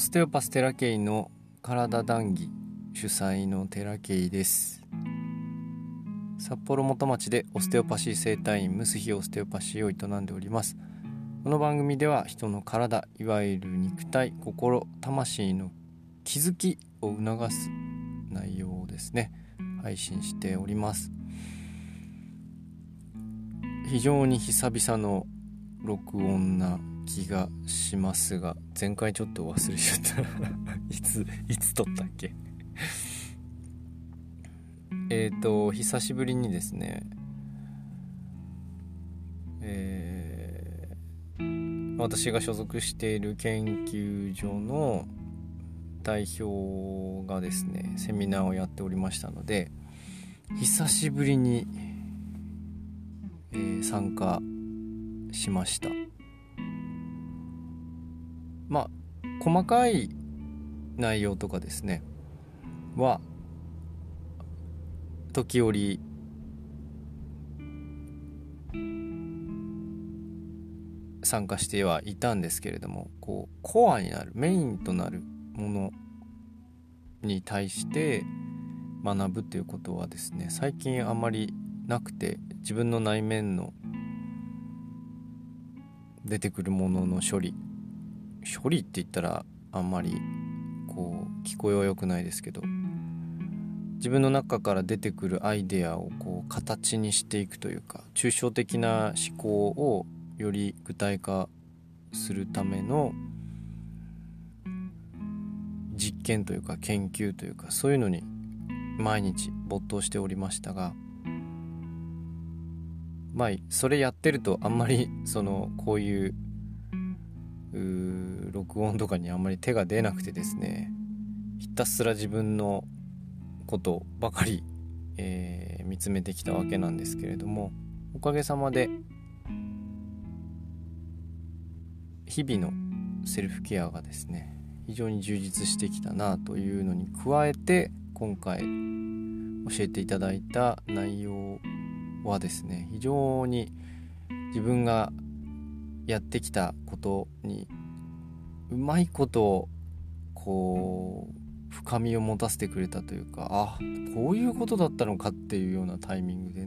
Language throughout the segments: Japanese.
オステオパステラケイの体談義主催のテラケイです。札幌元町でオステオパシー整体院ムスヒオステオパシーを営んでおります。この番組では人の体、いわゆる肉体、心、魂の気づきを促す内容をですね、配信しております。非常に久々の録音な気がしますが、前回ちょっと忘れちゃったいつ撮ったっけ久しぶりにですね、私が所属している研究所の代表がですね、セミナーをやっておりましたので、久しぶりに、参加しました。まあ細かい内容とかですねは時折参加してはいたんですけれども、こうコアになる、メインとなるものに対して学ぶということはですね、最近あまりなくて、自分の内面の出てくるものの処理って言ったらあんまりこう聞こえは良くないですけど、自分の中から出てくるアイデアをこう形にしていくというか、抽象的な思考をより具体化するための実験というか研究というか、そういうのに毎日没頭しておりましたが、まあそれやってるとあんまりこういう録音とかにあんまり手が出なくてですね、ひたすら自分のことばかり、見つめてきたわけなんですけれども、おかげさまで日々のセルフケアがですね、非常に充実してきたなというのに加えて、今回教えていただいた内容はですね、非常に自分がやってきたことにうまいことこう深みを持たせてくれたというか、あ、こういうことだったのかっていうようなタイミングで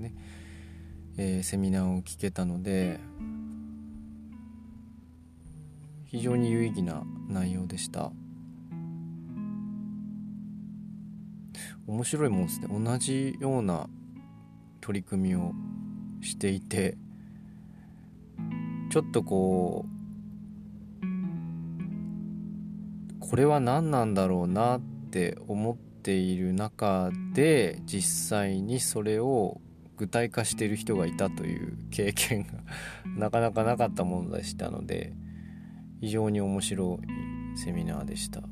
ね、セミナーを聞けたので、非常に有意義な内容でした。面白いもんですね。同じような取り組みをしていて、ちょっとこうこれは何なんだろうなって思っている中で、実際にそれを具体化している人がいたという経験がなかなかなかったものでしたので、非常に面白いセミナーでした。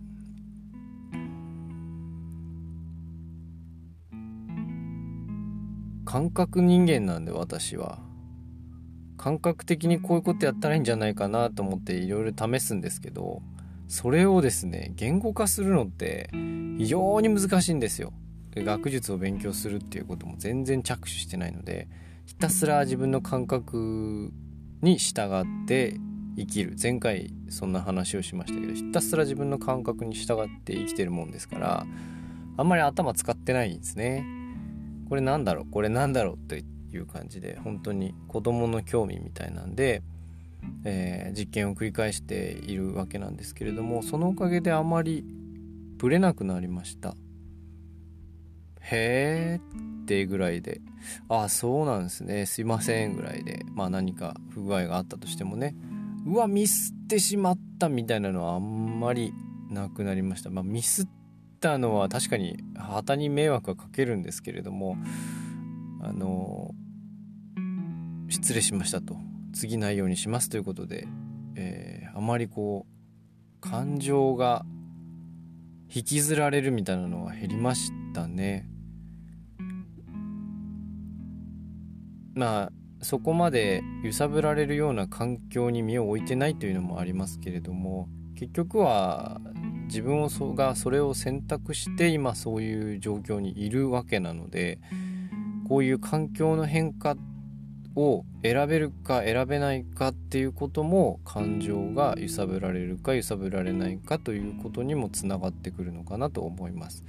感覚人間なんで、私は感覚的にこういうことやったらいいんじゃないかなと思っていろいろ試すんですけど、それをですね、言語化するのって非常に難しいんですよ。学術を勉強するっていうことも全然着手してないので、ひたすら自分の感覚に従って生きる。前回そんな話をしましたけど、ひたすら自分の感覚に従って生きてるもんですから、あんまり頭使ってないんですね。これなんだろうという感じで、本当に子どもの興味みたいなんで、実験を繰り返しているわけなんですけれども、そのおかげであまりぶれなくなりました。へーってぐらいで、あ、そうなんですね、すいませんぐらいで、まあ何か不具合があったとしてもね、うわミスってしまったみたいなのはあんまりなくなりました。まあ、ミスったのは確かに旗に迷惑はかけるんですけれども、失礼しましたと、次ないようにしますということで、あまりこう感情が引きずられるみたいなのは減りましたね。まあそこまで揺さぶられるような環境に身を置いてないというのもありますけれども、結局は自分がそれを選択して今そういう状況にいるわけなので、こういう環境の変化を選べるか選べないかっていうことも、感情が揺さぶられるか揺さぶられないかということにもつながってくるのかなと思います。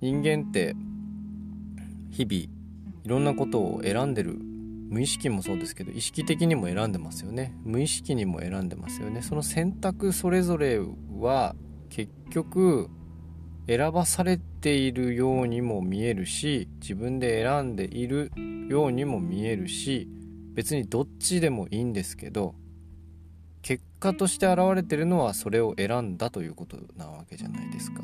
人間って日々いろんなことを選んでる、無意識もそうですけど意識的にも選んでますよね、無意識にも選んでますよね。その選択それぞれは結局選ばされているようにも見えるし、自分で選んでいるようにも見えるし、別にどっちでもいいんですけど、結果として現れているのはそれを選んだということなわけじゃないですか。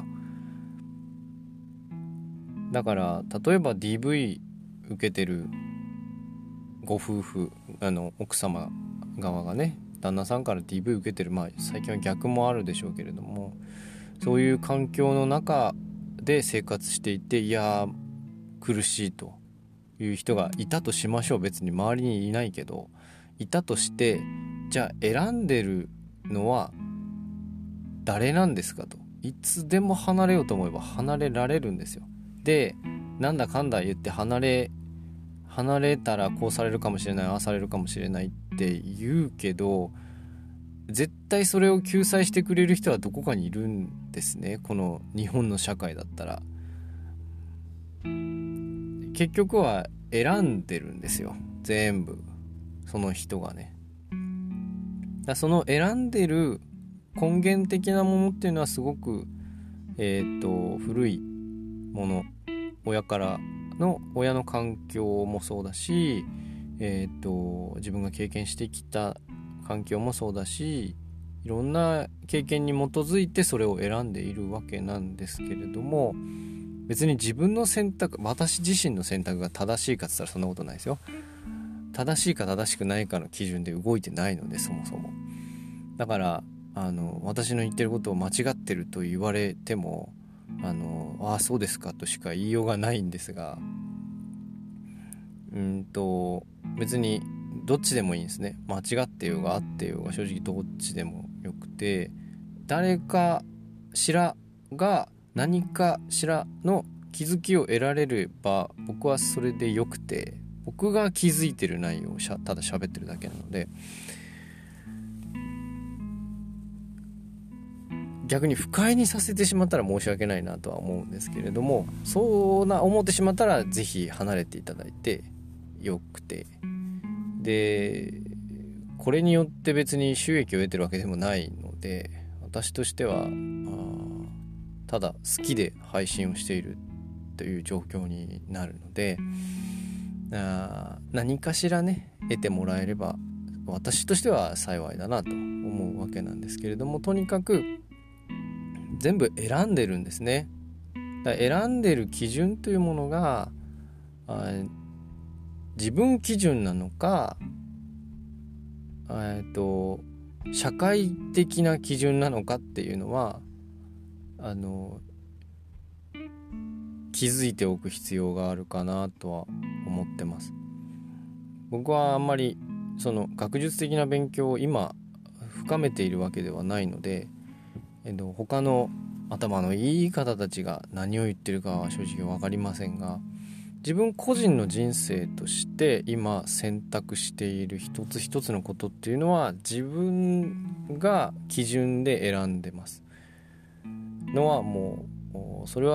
だから例えば DV 受けてるご夫婦、奥様側がね、旦那さんから DV 受けてる、最近は逆もあるでしょうけれども、そういう環境の中で生活していて、いや苦しいという人がいたとしましょう。別に周りにいないけどいたとして、じゃあ選んでるのは誰なんですかと。いつでも離れようと思えば離れられるんですよ。で、なんだかんだ言って離れたらこうされるかもしれない、ああされるかもしれないって言うけど、絶対それを救済してくれる人はどこかにいるんですね、この日本の社会だったら。結局は選んでるんですよ、全部その人がね。だその選んでる根源的なものっていうのはすごく、古いもの、親からの、親の環境もそうだし、自分が経験してきた環境もそうだし、いろんな経験に基づいてそれを選んでいるわけなんですけれども、別に自分の選択、私自身の選択が正しいかって言ったらそんなことないですよ。正しいか正しくないかの基準で動いてないので、そもそも。だから私の言ってることを間違ってると言われても、ああそうですかとしか言いようがないんですが、別にどっちでもいいんですね。間違ってようがあってようが正直どっちでもよくて、誰かしらが何かしらの気づきを得られれば僕はそれでよくて、僕が気づいてる内容をただ喋ってるだけなので、逆に不快にさせてしまったら申し訳ないなとは思うんですけれども、そうな思ってしまったらぜひ離れていただいてよくて、でこれによって別に収益を得てるわけでもないので、私としてはただ好きで配信をしているという状況になるので、何かしらね得てもらえれば私としては幸いだなと思うわけなんですけれども、とにかく全部選んでるんですね。だから選んでる基準というものが自分基準なのか、社会的な基準なのかっていうのは気づいておく必要があるかなとは思ってます。僕はあんまりその学術的な勉強を今深めているわけではないので、他の頭のいい方たちが何を言ってるかは正直わかりませんが、自分個人の人生として今選択している一つ一つのことっていうのは自分が基準で選んでますのは、もうそれ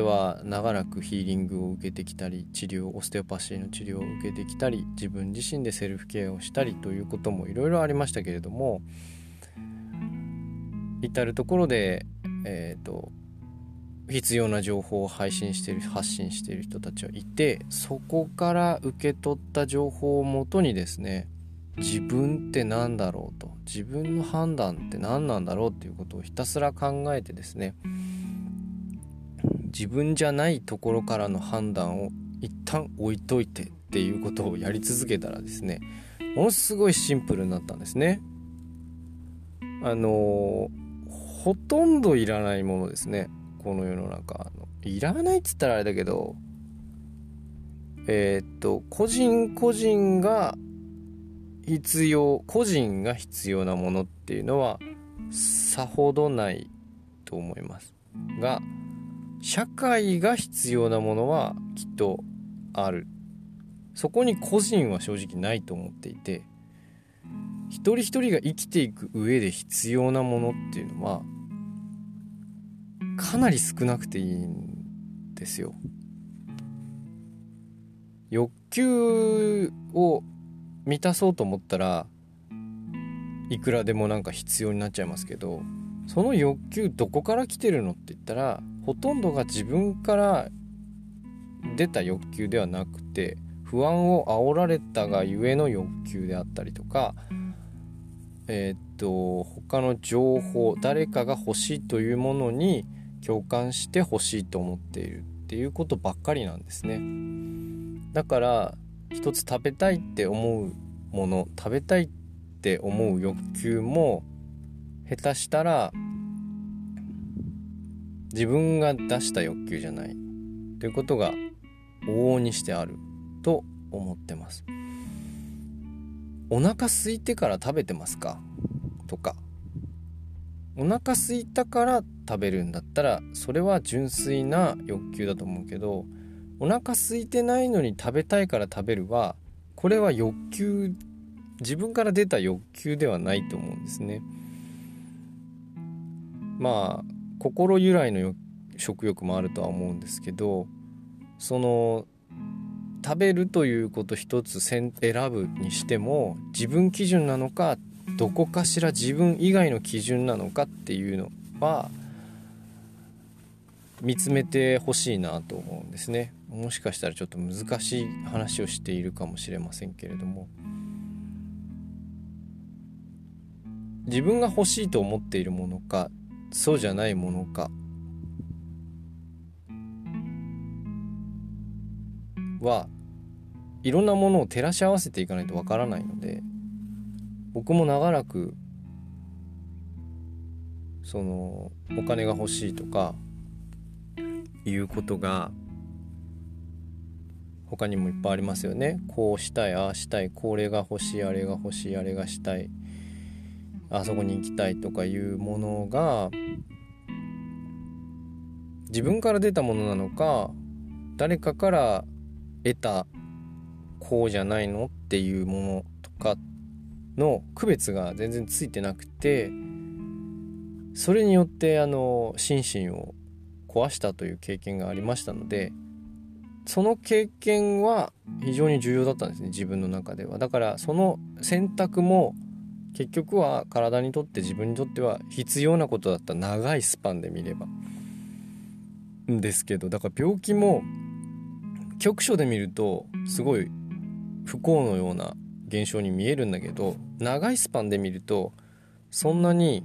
は長らくヒーリングを受けてきたり、治療、オステオパシーの治療を受けてきたり、自分自身でセルフケアをしたりということもいろいろありましたけれども、至るところで必要な情報を配信している、発信している人たちはいて、そこから受け取った情報をもとにですね、自分って何だろうと、自分の判断って何なんだろうっていうことをひたすら考えてですね、自分じゃないところからの判断を一旦置いといてっていうことをやり続けたらですね、ものすごいシンプルになったんですね。ほとんどいらないものですね、この世の中の。いらないっつったらあれだけど、個人が必要なものっていうのはさほどないと思いますが、社会が必要なものはきっとある、そこに個人は正直ないと思っていて、一人一人が生きていく上で必要なものっていうのはかなり少なくていいんですよ。欲求を満たそうと思ったらいくらでもなんか必要になっちゃいますけど、その欲求どこから来てるのって言ったら、ほとんどが自分から出た欲求ではなくて、不安を煽られたがゆえの欲求であったりとか、他の情報、誰かが欲しいというものに共感して欲しいと思っているっていうことばっかりなんですね。だから一つ食べたいって思うもの、食べたいって思う欲求も下手したら自分が出した欲求じゃないということが往々にしてあると思ってます。お腹空いてから食べてますかとか、お腹空いたから食べるんだったらそれは純粋な欲求だと思うけど、お腹空いてないのに食べたいから食べるは、これは欲求、自分から出た欲求ではないと思うんですね。まあ心由来の食欲もあるとは思うんですけど、その食べるということ一つ選ぶにしても、自分基準なのかどこかしら自分以外の基準なのかっていうのは見つめてほしいなと思うんですね。もしかしたらちょっと難しい話をしているかもしれませんけれども、自分が欲しいと思っているものかそうじゃないものかはいろんなものを照らし合わせていかないとわからないので、僕も長らくそのお金が欲しいとかいうことが他にもいっぱいありますよね。こうしたい、ああしたい、これが欲しい、あれが欲しい、あれがしたい、あそこに行きたいとかいうものが自分から出たものなのか、誰かから得たこうじゃないのっていうものとかの区別が全然ついてなくて、それによって心身を壊したという経験がありましたので、その経験は非常に重要だったんですね、自分の中では。だからその選択も結局は体にとって自分にとっては必要なことだった、長いスパンで見ればんですけど、だから病気も局所で見るとすごい不幸のような現象に見えるんだけど、長いスパンで見るとそんなに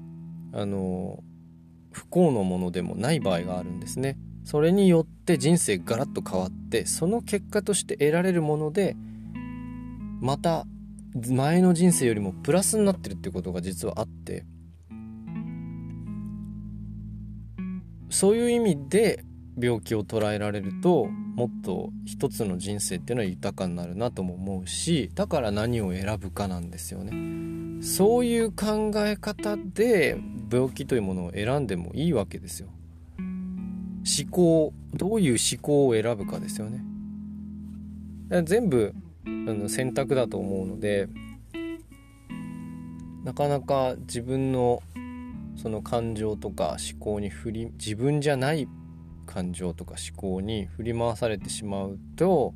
不幸のものでもない場合があるんですね。それによって人生ガラッと変わって、その結果として得られるものでまた前の人生よりもプラスになってるってことが実はあって、そういう意味で病気を捉えられると、もっと一つの人生っていうのは豊かになるなとも思うし、だから何を選ぶかなんですよね。そういう考え方で病気というものを選んでもいいわけですよ。思考、どういう思考を選ぶかですよね。全部選択だと思うので、なかなか自分のその感情とか思考に自分じゃない感情とか思考に振り回されてしまうと、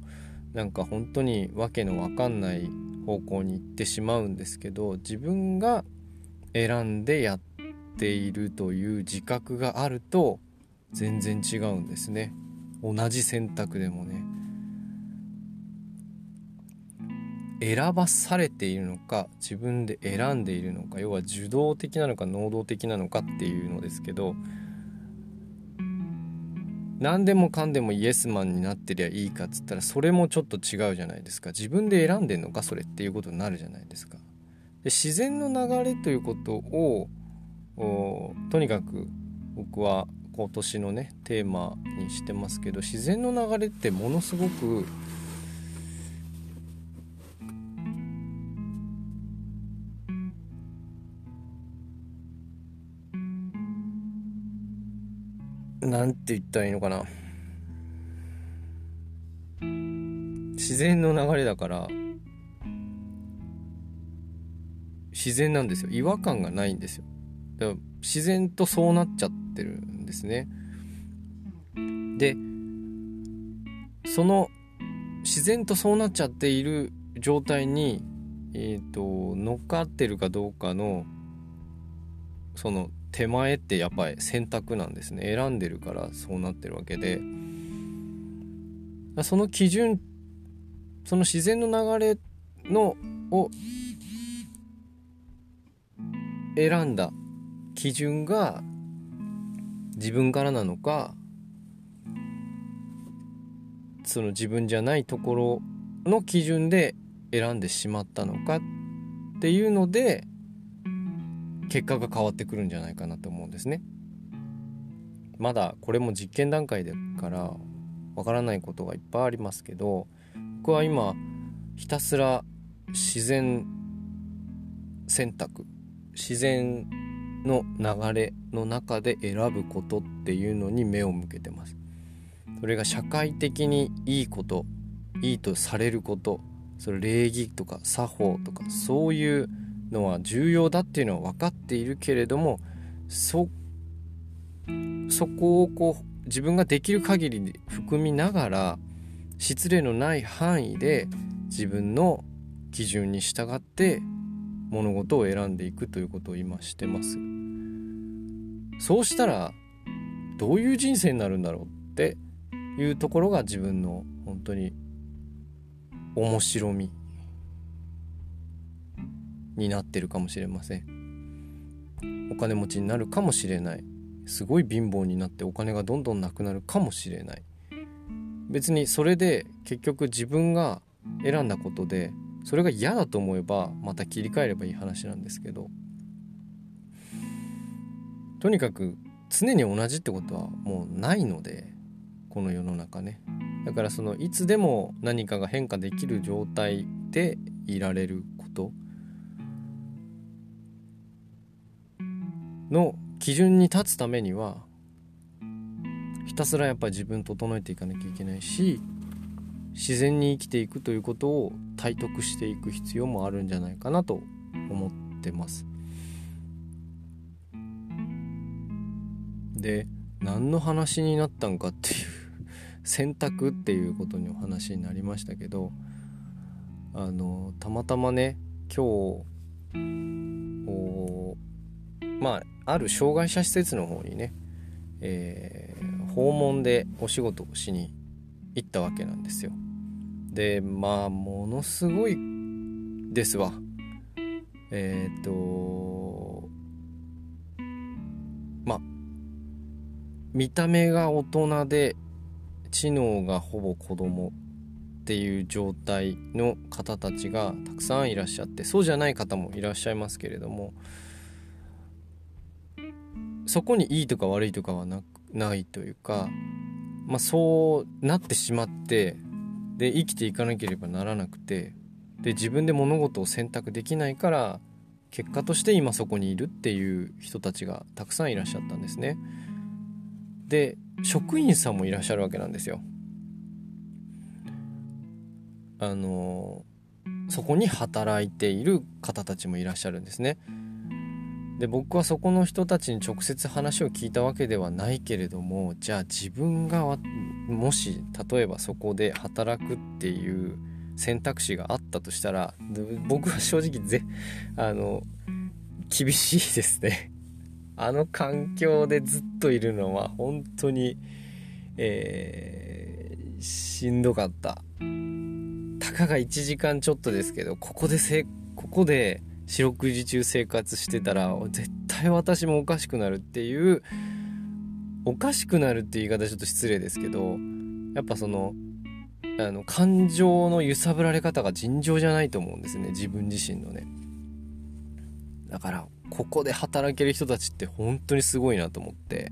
なんか本当にわけのわかんない方向に行ってしまうんですけど、自分が選んでやっているという自覚があると全然違うんですね、同じ選択でもね。選ばされているのか自分で選んでいるのか、要は受動的なのか能動的なのかっていうのですけど、何でもかんでもイエスマンになってりゃいいかっつったらそれもちょっと違うじゃないですか。自分で選んでんのかそれっていうことになるじゃないですか。で、自然の流れということをとにかく僕は今年のねテーマにしてますけど、自然の流れってものすごくなんて言ったらいいのかな、自然の流れだから自然なんですよ。違和感がないんですよ。だから自然とそうなっちゃってるんですね。で、その自然とそうなっちゃっている状態に、乗っかってるかどうかのその手前ってやっぱり選択なんですね。選んでるからそうなってるわけで、その基準、その自然の流れのを選んだ基準が自分からなのか、その自分じゃないところの基準で選んでしまったのかっていうので結果が変わってくるんじゃないかなと思うんですね。まだこれも実験段階だからわからないことがいっぱいありますけど、僕は今ひたすら自然選択、自然の流れの中で選ぶことっていうのに目を向けてます。それが社会的にいいこと、いいとされること、それ礼儀とか作法とかそういうのは重要だっていうのは分かっているけれども、そこをこう自分ができる限りに含みながら失礼のない範囲で自分の基準に従って物事を選んでいくということを今してます。そうしたらどういう人生になるんだろうっていうところが自分の本当に面白みになってるかもしれません。お金持ちになるかもしれない、すごい貧乏になってお金がどんどんなくなるかもしれない。別にそれで結局自分が選んだことでそれが嫌だと思えばまた切り替えればいい話なんですけど、とにかく常に同じってことはもうないので、この世の中ね。だからそのいつでも何かが変化できる状態でいられることの基準に立つためにはひたすらやっぱり自分整えていかなきゃいけないし、自然に生きていくということを体得していく必要もあるんじゃないかなと思ってます。で、何の話になったんかっていう選択っていうことにお話になりましたけど、たまたまね、今日ある障害者施設の方にね、訪問でお仕事をしに行ったわけなんですよ。で、ものすごいですわ。見た目が大人で知能がほぼ子供っていう状態の方たちがたくさんいらっしゃって、そうじゃない方もいらっしゃいますけれども、そこにいいとか悪いとかはないというか、そうなってしまって、で生きていかなければならなくて、で自分で物事を選択できないから結果として今そこにいるっていう人たちがたくさんいらっしゃったんですね。で、職員さんもいらっしゃるわけなんですよ。そこに働いている方たちもいらっしゃるんですね。で、僕はそこの人たちに直接話を聞いたわけではないけれども、じゃあ自分がもし例えばそこで働くっていう選択肢があったとしたら、僕は正直厳しいですね。あの環境でずっといるのは本当に、しんどかった。たかが1時間ちょっとですけど、ここで四六時中生活してたら絶対私もおかしくなるっていう、おかしくなるっていう言い方ちょっと失礼ですけど、やっぱ感情の揺さぶられ方が尋常じゃないと思うんですね、自分自身のね。だからここで働ける人たちって本当にすごいなと思って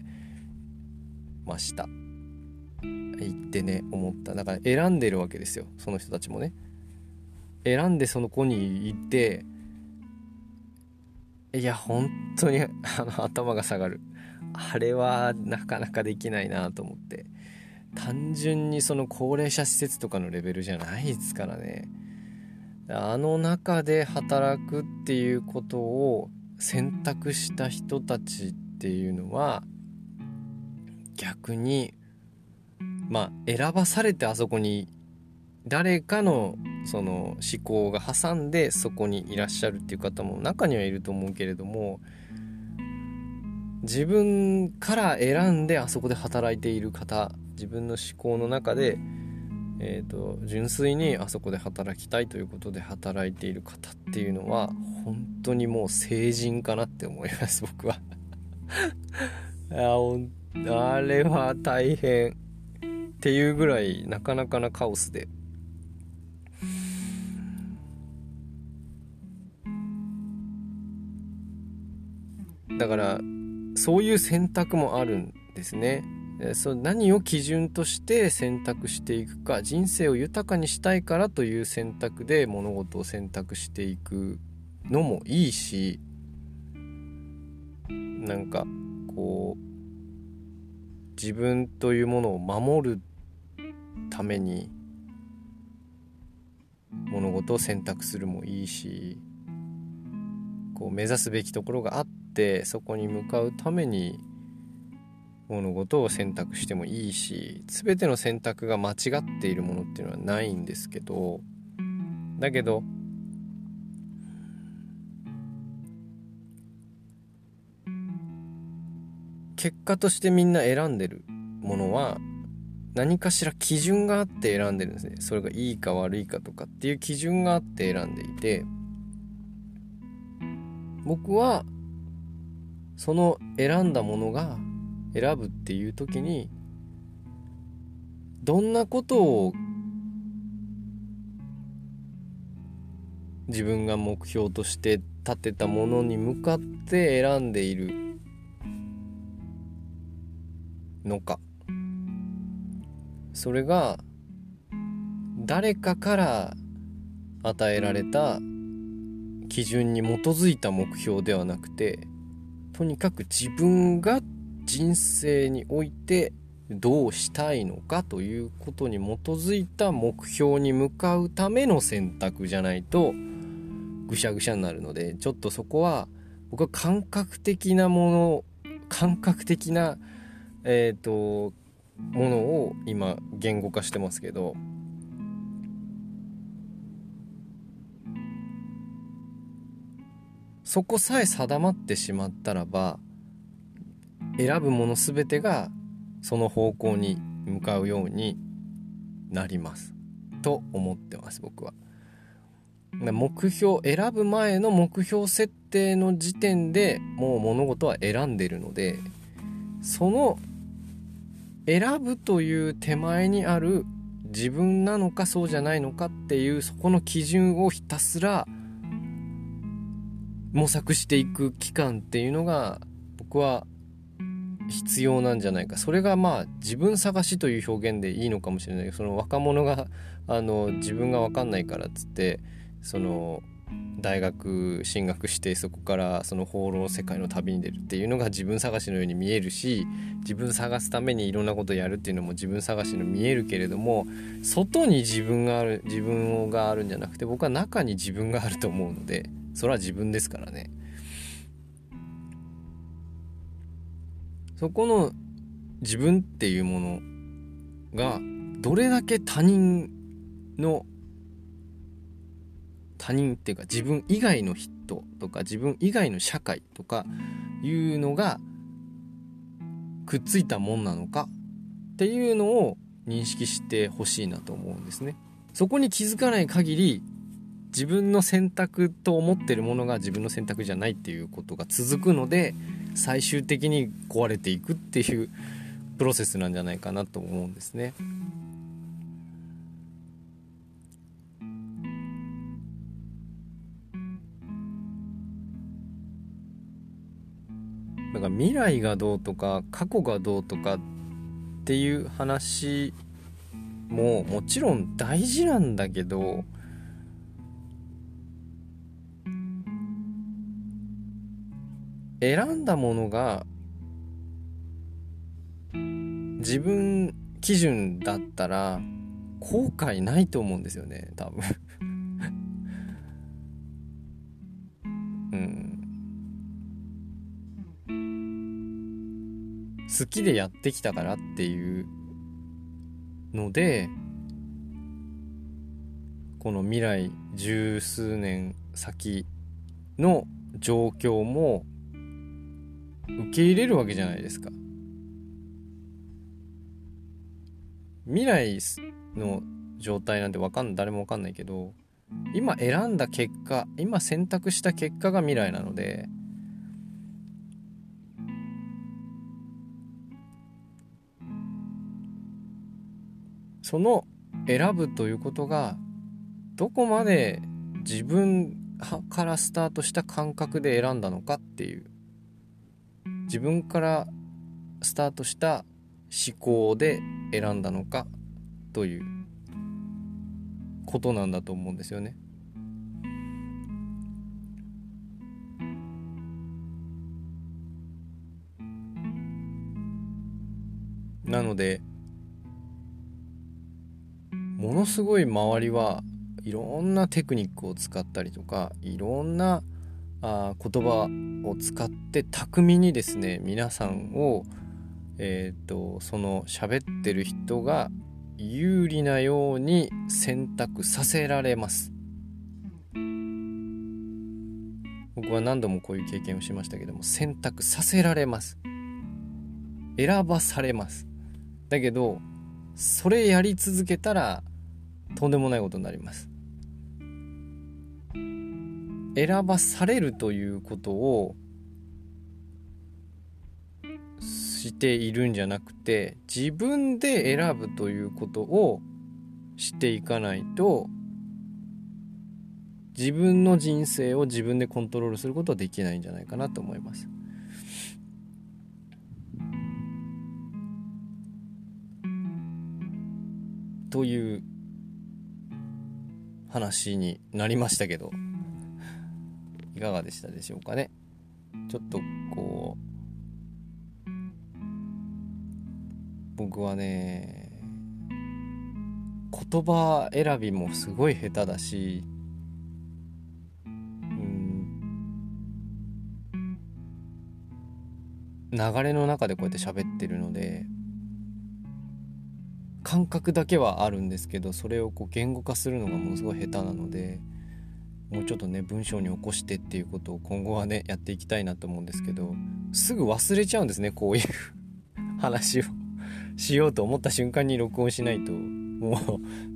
ました。言ってね、思った。だから選んでるわけですよ、その人たちもね。選んでその子にいて、いや本当に頭が下がる。あれはなかなかできないなと思って、単純にその高齢者施設とかのレベルじゃないですからね。あの中で働くっていうことを選択した人たちっていうのは、逆にまあ選ばされてあそこに誰かのその思考が挟んでそこにいらっしゃるっていう方も中にはいると思うけれども、自分から選んであそこで働いている方、自分の思考の中で、純粋にあそこで働きたいということで働いている方っていうのは本当にもう成人かなって思います、僕は。あれは大変っていうぐらいなかなかなカオスで、だからそういう選択もあるんですね。何を基準として選択していくか、人生を豊かにしたいからという選択で物事を選択していくのもいいし、なんかこう自分というものを守るために物事を選択するもいいし、こう目指すべきところがあって、そこに向かうために物事を選択してもいいし、全ての選択が間違っているものっていうのはないんですけど、だけど結果としてみんな選んでるものは何かしら基準があって選んでるんですね。それがいいか悪いかとかっていう基準があって選んでいて、僕はその選んだものが選ぶっていう時にどんなことを自分が目標として立てたものに向かって選んでいるのか、それが誰かから与えられた基準に基づいた目標ではなくて、とにかく自分が人生においてどうしたいのかということに基づいた目標に向かうための選択じゃないとぐしゃぐしゃになるので、ちょっとそこは僕は感覚的なものを今言語化してますけど、そこさえ定まってしまったらば、選ぶものすべてがその方向に向かうようになりますと思ってます、僕は。目標、選ぶ前の目標設定の時点でもう物事は選んでるので、その選ぶという手前にある自分なのかそうじゃないのかっていうそこの基準をひたすら模索していく期間っていうのが僕は必要なんじゃないか。それがまあ自分探しという表現でいいのかもしれないけど、その若者が自分が分かんないからっつってその大学進学してそこからその放浪世界の旅に出るっていうのが自分探しのように見えるし、自分探すためにいろんなことをやるっていうのも自分探しの見えるけれども、外に自分があるんじゃなくて、僕は中に自分があると思うので、それは自分ですからね。そこの自分っていうものがどれだけ他人っていうか自分以外の人とか自分以外の社会とかいうのがくっついたもんなのかっていうのを認識してほしいなと思うんですね。そこに気づかない限り自分の選択と思ってるものが自分の選択じゃないっていうことが続くので、最終的に壊れていくっていうプロセスなんじゃないかなと思うんですね。だから未来がどうとか過去がどうとかっていう話ももちろん大事なんだけど、選んだものが自分基準だったら後悔ないと思うんですよね、多分好きでやってきたからっていうので、この未来十数年先の状況も受け入れるわけじゃないですか。未来の状態なんて誰も分かんないけど、今選んだ結果、今選択した結果が未来なので、その選ぶということがどこまで自分からスタートした感覚で選んだのかっていう、自分からスタートした思考で選んだのかということなんだと思うんですよね。なのでものすごい周りはいろんなテクニックを使ったりとか、いろんな言葉を使って巧みにですね、皆さんをその喋ってる人が有利なように選択させられます。僕は何度もこういう経験をしましたけども、選択させられます、選ばされます。だけどそれやり続けたらとんでもないことになります。選ばされるということをしているんじゃなくて、自分で選ぶということをしていかないと、自分の人生を自分でコントロールすることはできないんじゃないかなと思います。という話になりましたけど、いかがでしたでしょうかね。ちょっとこう僕はね、言葉選びもすごい下手だし、流れの中でこうやって喋ってるので感覚だけはあるんですけど、それをこう言語化するのがものすごい下手なので、もうちょっとね文章に起こしてっていうことを今後はねやっていきたいなと思うんですけど、すぐ忘れちゃうんですね。こういう話をしようと思った瞬間に録音しないと、もう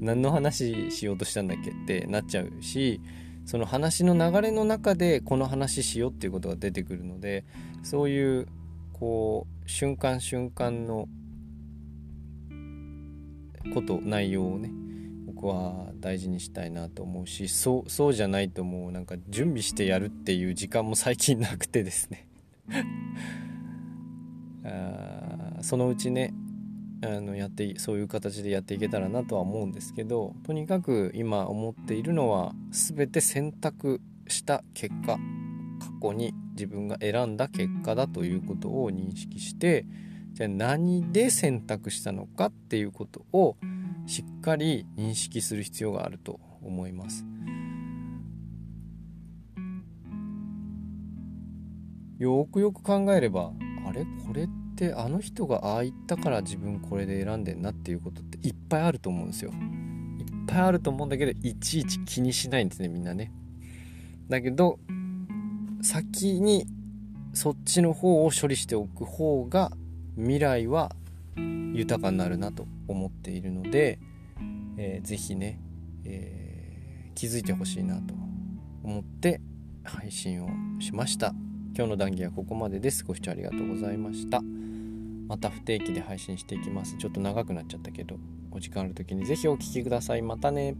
何の話しようとしたんだっけってなっちゃうし、その話の流れの中でこの話しようっていうことが出てくるので、そういうこう瞬間瞬間のこと内容をね僕は大事にしたいなと思うし、そうじゃないともうなんか準備してやるっていう時間も最近なくてですねそのうちねそういう形でやっていけたらなとは思うんですけど、とにかく今思っているのは全て選択した結果、過去に自分が選んだ結果だということを認識して、じゃあ何で選択したのかっていうことをしっかり認識する必要があると思います。よくよく考えれば、あれこれってあの人がああ言ったから自分これで選んでんなっていうことっていっぱいあると思うんですよ。いっぱいあると思うんだけど、いちいち気にしないんですね、みんなね。だけど先にそっちの方を処理しておく方が未来は豊かになるなと思っているので、ぜひね、気づいてほしいなと思って配信をしました。今日の談義はここまでです。ご視聴ありがとうございました。また不定期で配信していきます。ちょっと長くなっちゃったけど、お時間ある時にぜひお聞きください。またね。